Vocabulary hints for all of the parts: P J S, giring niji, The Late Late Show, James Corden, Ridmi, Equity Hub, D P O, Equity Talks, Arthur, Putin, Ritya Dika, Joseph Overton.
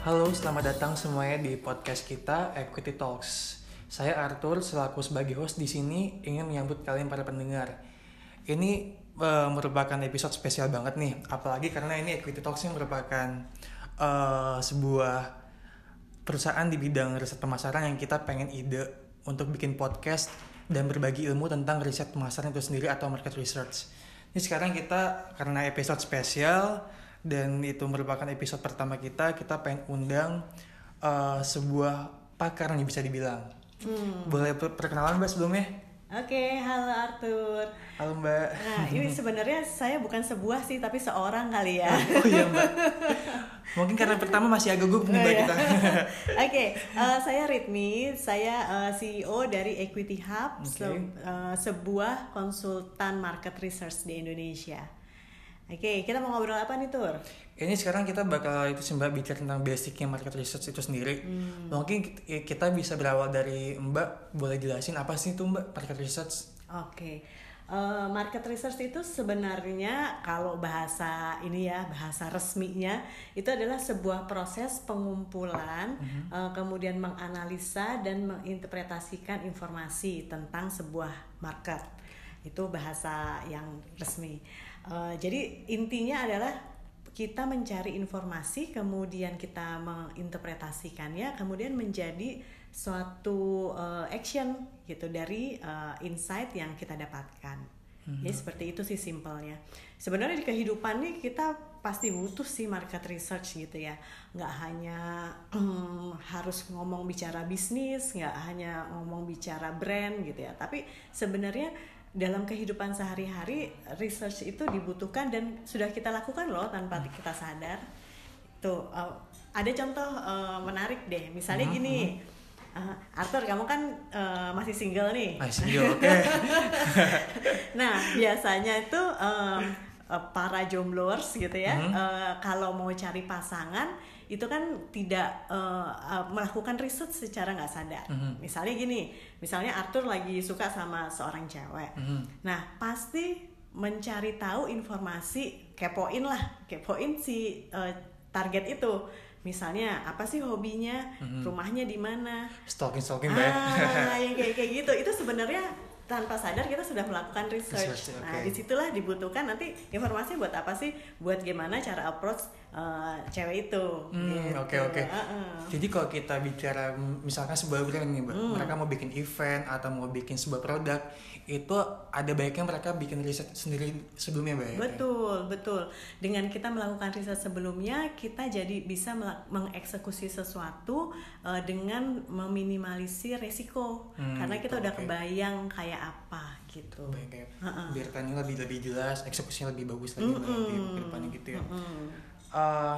Halo, selamat datang semuanya di podcast kita Equity Talks. Saya Arthur selaku sebagai host di sini ingin menyambut kalian para pendengar. Ini merupakan episode spesial banget nih, apalagi karena ini Equity Talks yang merupakan sebuah perusahaan di bidang riset pemasaran yang kita pengen ide untuk bikin podcast dan berbagi ilmu tentang riset pemasaran itu sendiri atau market research. Ini sekarang kita karena episode spesial dan itu merupakan episode pertama kita pengen undang sebuah pakar yang bisa dibilang. Boleh perkenalan Mbak sebelumnya? Oke, halo Arthur. Halo Mbak. Nah, ini sebenarnya saya bukan sebuah sih, tapi seorang kali ya. Oh iya Mbak. Mungkin karena pertama masih agak gugup nih Mbak kita. Oke, saya Ridmi, saya CEO dari Equity Hub, sebuah konsultan market research di Indonesia. Oke, kita mau ngobrol apa nih Tur? Ini sekarang kita bakal Mbak bicara tentang basicnya market research itu sendiri. Mungkin kita bisa berawal dari Mbak, boleh jelasin apa sih itu Mbak market research? Oke, market research itu sebenarnya kalau bahasa ini ya, bahasa resminya itu adalah sebuah proses pengumpulan, kemudian menganalisa dan menginterpretasikan informasi tentang sebuah market. Itu bahasa yang resmi. Jadi intinya adalah kita mencari informasi, kemudian kita menginterpretasikannya, kemudian menjadi suatu action gitu dari insight yang kita dapatkan. Jadi seperti itu sih simpelnya. Sebenarnya di kehidupan nih kita pasti butuh sih market research gitu ya. Nggak hanya harus ngomong bicara bisnis, nggak hanya ngomong bicara brand gitu ya. Tapi sebenarnya dalam kehidupan sehari-hari research itu dibutuhkan dan sudah kita lakukan loh tanpa kita sadar. Tuh ada contoh menarik deh, misalnya gini, Arthur kamu kan masih single nih. Masih single, oke. Nah biasanya itu para jombloers gitu ya, kalau mau cari pasangan itu kan tidak melakukan riset secara nggak sadar. Misalnya gini, misalnya Arthur lagi suka sama seorang cewek. Nah pasti mencari tahu informasi, kepoin si target itu. Misalnya apa sih hobinya, rumahnya di mana? Stalking banget. Yang kayak gitu itu sebenarnya tanpa sadar kita sudah melakukan research. Nah, disitulah dibutuhkan nanti informasinya buat apa sih? Buat gimana cara approach cewek itu. Oke. Jadi kalau kita bicara misalkan sebuah brand nih, mereka mau bikin event atau mau bikin sebuah produk, itu ada baiknya mereka bikin riset sendiri sebelumnya, Mbak. Betul. Dengan kita melakukan riset sebelumnya, kita jadi bisa mengeksekusi sesuatu dengan meminimalisir resiko. Karena kita udah kebayang kayak apa gitu. Biar kan lebih jelas, eksekusinya lebih bagus lagi nanti ke depannya gitu ya.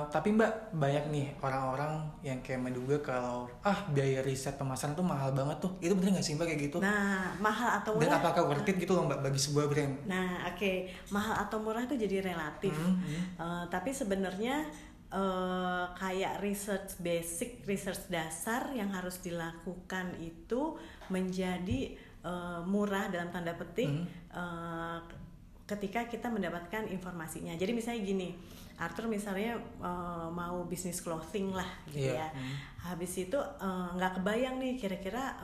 Tapi Mbak, banyak nih orang-orang yang kayak menduga kalau biaya riset pemasaran tuh mahal banget tuh. Itu bener nggak sih Mbak kayak gitu? Nah, mahal atau murah? Dan apakah worth it gitu loh Mbak bagi sebuah brand? Nah, oke. Mahal atau murah itu jadi relatif. Tapi sebenarnya kayak research dasar yang harus dilakukan itu menjadi murah dalam tanda petik ketika kita mendapatkan informasinya. Jadi misalnya gini, Arthur misalnya mau bisnis clothing lah gitu ya. Habis itu nggak kebayang nih kira-kira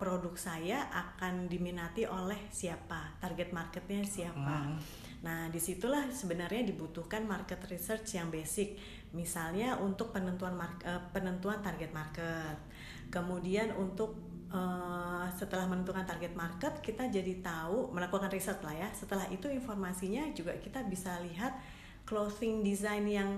produk saya akan diminati oleh siapa, target marketnya siapa. Nah disitulah sebenarnya dibutuhkan market research yang basic. Misalnya untuk penentuan target market, kemudian untuk setelah menentukan target market, kita jadi tahu, melakukan riset lah ya. Setelah itu informasinya juga kita bisa lihat clothing design yang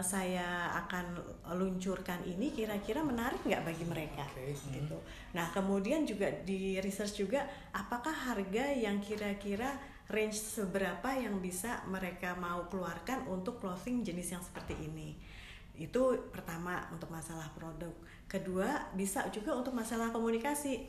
saya akan luncurkan ini kira-kira menarik nggak bagi mereka. Gitu. Nah kemudian juga di research juga apakah harga yang kira-kira range seberapa yang bisa mereka mau keluarkan untuk clothing jenis yang seperti ini. Itu pertama untuk masalah produk. Kedua bisa juga untuk masalah komunikasi.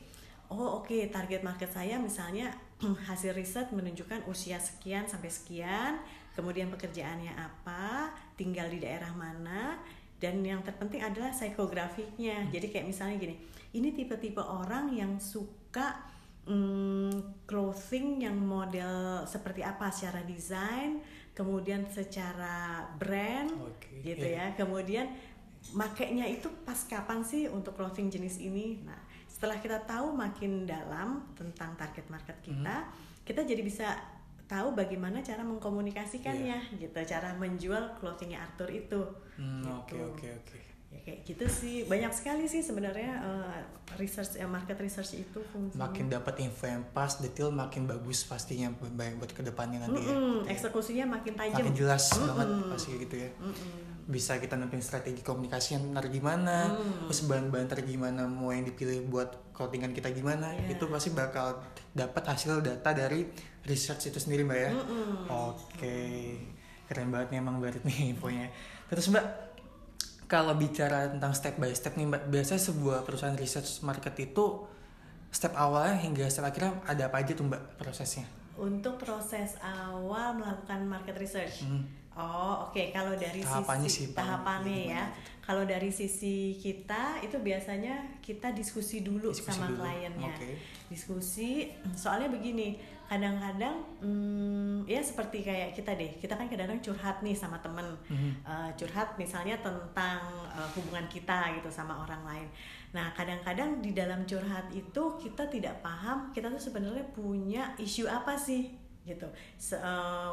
Target market saya misalnya hasil riset menunjukkan usia sekian sampai sekian, kemudian pekerjaannya apa, tinggal di daerah mana, dan yang terpenting adalah psikografiknya. Jadi kayak misalnya gini, ini tipe-tipe orang yang suka clothing yang model seperti apa secara desain, kemudian secara brand gitu ya. Kemudian makainya itu pas kapan sih untuk clothing jenis ini? Nah, setelah kita tahu makin dalam tentang target market kita, kita jadi bisa tahu bagaimana cara mengkomunikasikannya, gitu, cara menjual clothingnya Arthur itu. Oke. Ya, kayak gitu sih, banyak sekali sih sebenarnya research, market research itu fungsinya. Makin dapat info yang pas, detail, makin bagus pastinya buat kedepannya nanti. Ya. Eksekusinya makin tajam. Makin jelas banget pasti gitu ya. Bisa kita nentuin strategi komunikasi yang benar gimana, terus bahan-bahan tergimana, mau yang dipilih buat clothingan kita gimana, itu pasti bakal dapat hasil data dari research itu sendiri Mbak ya. Oke. Keren banget nih emang Mbak Ridmi infonya. Terus Mbak, kalau bicara tentang step by step nih Mbak, biasanya sebuah perusahaan research market itu step awalnya hingga step akhirnya ada apa aja tuh Mbak prosesnya? Untuk proses awal melakukan market research? Oh, oke. Kalau dari sisi tahapannya ya, kalau dari sisi kita itu biasanya kita diskusi dulu sama kliennya. Diskusi, soalnya begini, kadang-kadang ya seperti kayak kita deh, kita kan kadang-kadang curhat nih sama temen, curhat misalnya tentang hubungan kita gitu sama orang lain. Nah, kadang-kadang di dalam curhat itu kita tidak paham kita tuh sebenarnya punya isu apa sih gitu.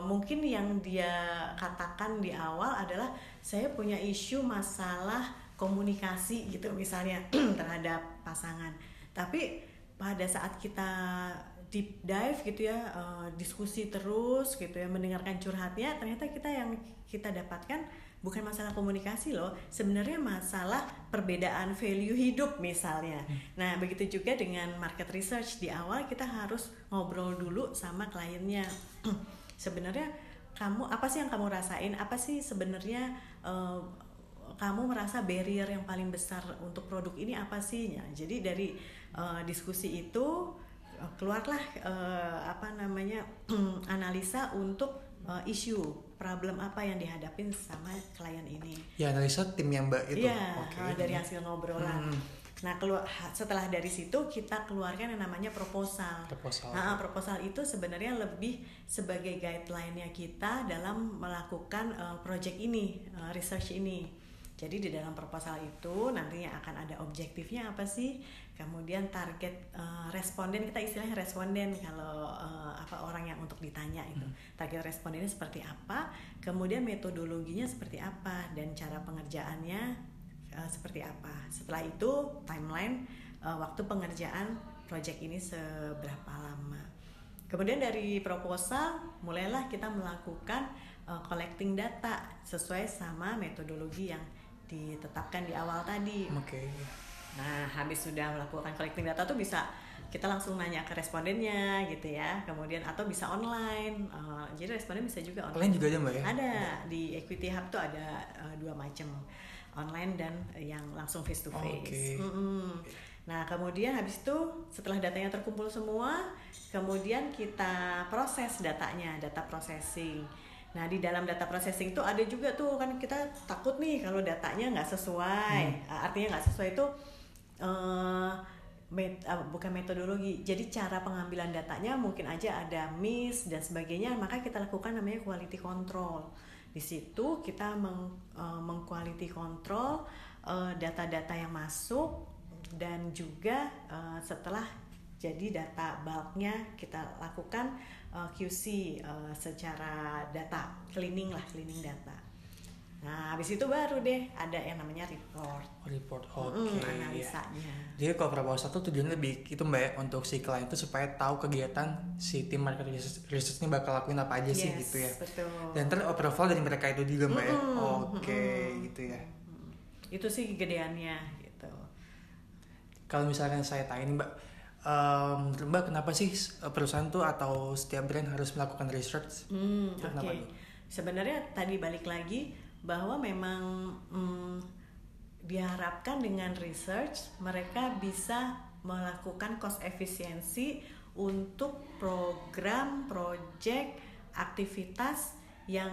Mungkin yang dia katakan di awal adalah saya punya isu masalah komunikasi gitu misalnya terhadap pasangan. Tapi pada saat kita deep dive gitu ya, diskusi terus gitu ya, mendengarkan curhatnya, ternyata kita yang kita dapatkan bukan masalah komunikasi loh, sebenarnya masalah perbedaan value hidup misalnya. Nah, begitu juga dengan market research, di awal kita harus ngobrol dulu sama kliennya. Sebenarnya kamu, apa sih yang kamu rasain, apa sih sebenarnya kamu merasa barrier yang paling besar untuk produk ini apa sih? Nah, jadi dari diskusi itu keluarlah analisa untuk isu, problem apa yang dihadapin sama klien ini. Ya, analisa tim yang Mbak itu. Iya, dari hasil ngobrolan. Nah, setelah dari situ kita keluarkan yang namanya proposal. Proposal itu sebenarnya lebih sebagai guideline-nya kita dalam melakukan project ini, research ini. Jadi di dalam proposal itu nantinya akan ada objektifnya apa sih, kemudian target responden, kita istilahnya responden kalau orang yang untuk ditanya itu, target respondennya seperti apa, kemudian metodologinya seperti apa, dan cara pengerjaannya seperti apa. Setelah itu timeline waktu pengerjaan project ini seberapa lama. Kemudian dari proposal mulailah kita melakukan collecting data sesuai sama metodologi yang ditetapkan di awal tadi. Nah, habis sudah melakukan collecting data tuh bisa kita langsung nanya ke respondennya gitu ya. Kemudian atau bisa online. Jadi responden bisa juga online. Online juga ada Mbak ya? Ada. Di Equity Hub tuh ada dua macam, online dan yang langsung face to face. Nah, kemudian habis itu setelah datanya terkumpul semua, kemudian kita proses datanya, data processing. Nah, di dalam data processing tuh ada juga tuh kan kita takut nih kalau datanya nggak sesuai. Artinya nggak sesuai itu bukan metodologi. Jadi cara pengambilan datanya mungkin aja ada miss dan sebagainya. Maka kita lakukan namanya quality control. Di situ kita meng-quality control data-data yang masuk, dan juga setelah jadi data bulknya kita lakukan QC secara data, cleaning data. Nah, habis itu baru deh ada yang namanya report. Analisanya. Jadi kalau proposal itu tujuannya lebih itu Mbak ya, untuk si klien itu supaya tahu kegiatan si tim market research ini bakal lakuin apa aja sih gitu ya. Betul. Dan approval dari mereka itu juga Mbak ya. Gitu ya. Itu sih gedeannya gitu. Kalau misalkan saya tanya Mbak, Mbak, kenapa sih perusahaan tuh atau setiap brand harus melakukan research? Sebenarnya tadi balik lagi bahwa memang diharapkan dengan research mereka bisa melakukan cost efisiensi untuk program, project, aktivitas yang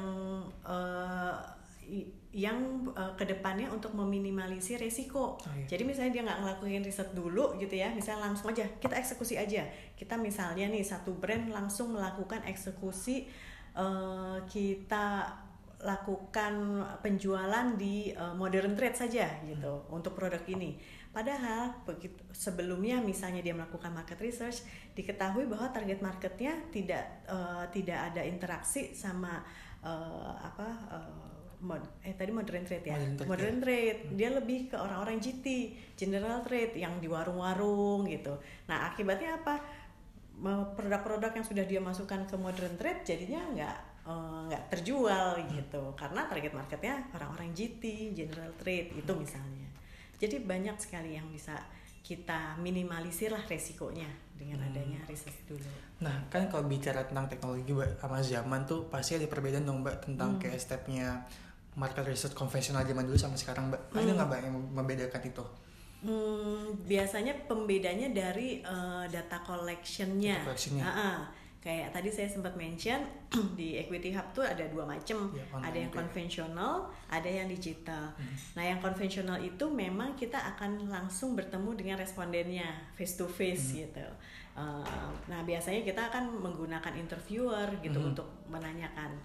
kedepannya untuk meminimalisir resiko. Jadi misalnya dia nggak ngelakuin riset dulu gitu ya, misalnya langsung aja kita eksekusi aja. Kita misalnya nih satu brand langsung melakukan eksekusi kita lakukan penjualan di modern trade saja gitu untuk produk ini. Padahal begitu sebelumnya misalnya dia melakukan market research, diketahui bahwa target marketnya tidak ada interaksi sama modern trade ya. Modern trade. Dia lebih ke orang-orang GT, general trade yang di warung-warung gitu. Nah, akibatnya apa? Produk-produk yang sudah dia masukkan ke modern trade jadinya nggak terjual gitu karena target marketnya orang-orang GT, general trade itu misalnya. Jadi banyak sekali yang bisa kita minimalisir lah resikonya dengan adanya riset dulu. Nah kan kalau bicara tentang teknologi sama zaman tuh pasti ada perbedaan dong Mbak tentang kayak stepnya market research konvensional zaman dulu sama sekarang Mbak. Ada nggak Mbak yang membedakan itu? Biasanya pembedanya dari data collection-nya. Kayak tadi saya sempat mention di Equity Hub tuh ada dua macam, ada yang konvensional, ada yang digital. Nah yang konvensional itu memang kita akan langsung bertemu dengan respondennya face to face gitu. Nah biasanya kita akan menggunakan interviewer gitu untuk menanyakan.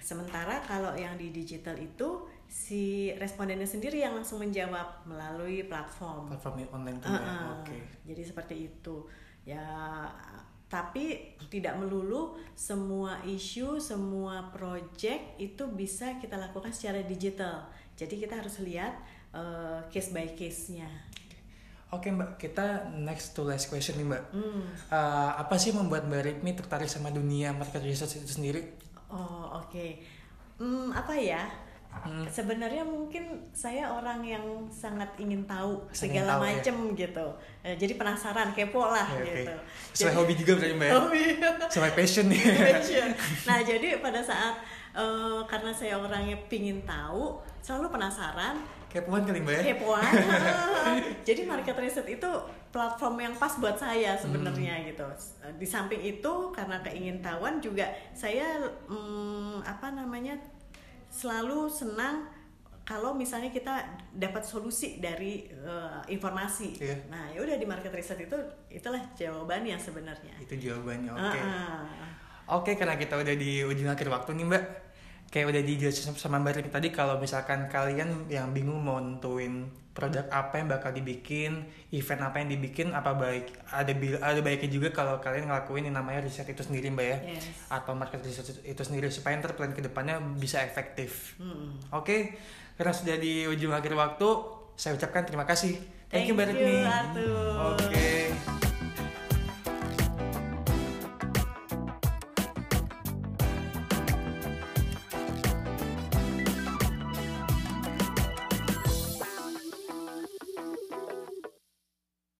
Sementara kalau yang di digital itu si respondennya sendiri yang langsung menjawab melalui platform online juga. Jadi seperti itu ya. Tapi tidak melulu semua isu, semua project itu bisa kita lakukan secara digital. Jadi kita harus lihat case by case-nya. Oke Mbak, kita next to last question nih Mbak. Apa sih membuat Mbak Ridmi tertarik sama dunia market research itu sendiri? Sebenarnya mungkin saya orang yang sangat ingin tahu segala macam ya. Gitu. Jadi penasaran, kepo lah gitu. Sesuai hobi juga berarti Mbak. Sesuai passion nih. Nah, jadi pada saat karena saya orangnya pingin tahu, selalu penasaran. Kepoan kali Mbak. Jadi market research itu platform yang pas buat saya sebenarnya gitu. Di samping itu karena keingintahuan juga saya selalu senang kalau misalnya kita dapat solusi dari informasi. Nah, ya udah di market research itulah jawabannya sebenarnya. Itu jawabannya. Oke, karena kita udah di ujung akhir waktu nih, Mbak. Kayak udah dijelasin sama Mbak Ridmi tadi kalau misalkan kalian yang bingung mau nentuin produk apa yang bakal dibikin, event apa yang dibikin, apa baik ada baiknya juga kalau kalian ngelakuin yang namanya riset itu sendiri Mbak ya, atau market research itu sendiri supaya terplan ke depannya bisa efektif. Oke, karena sudah di ujung akhir waktu, saya ucapkan terima kasih. Thank you Mbak Ridmi.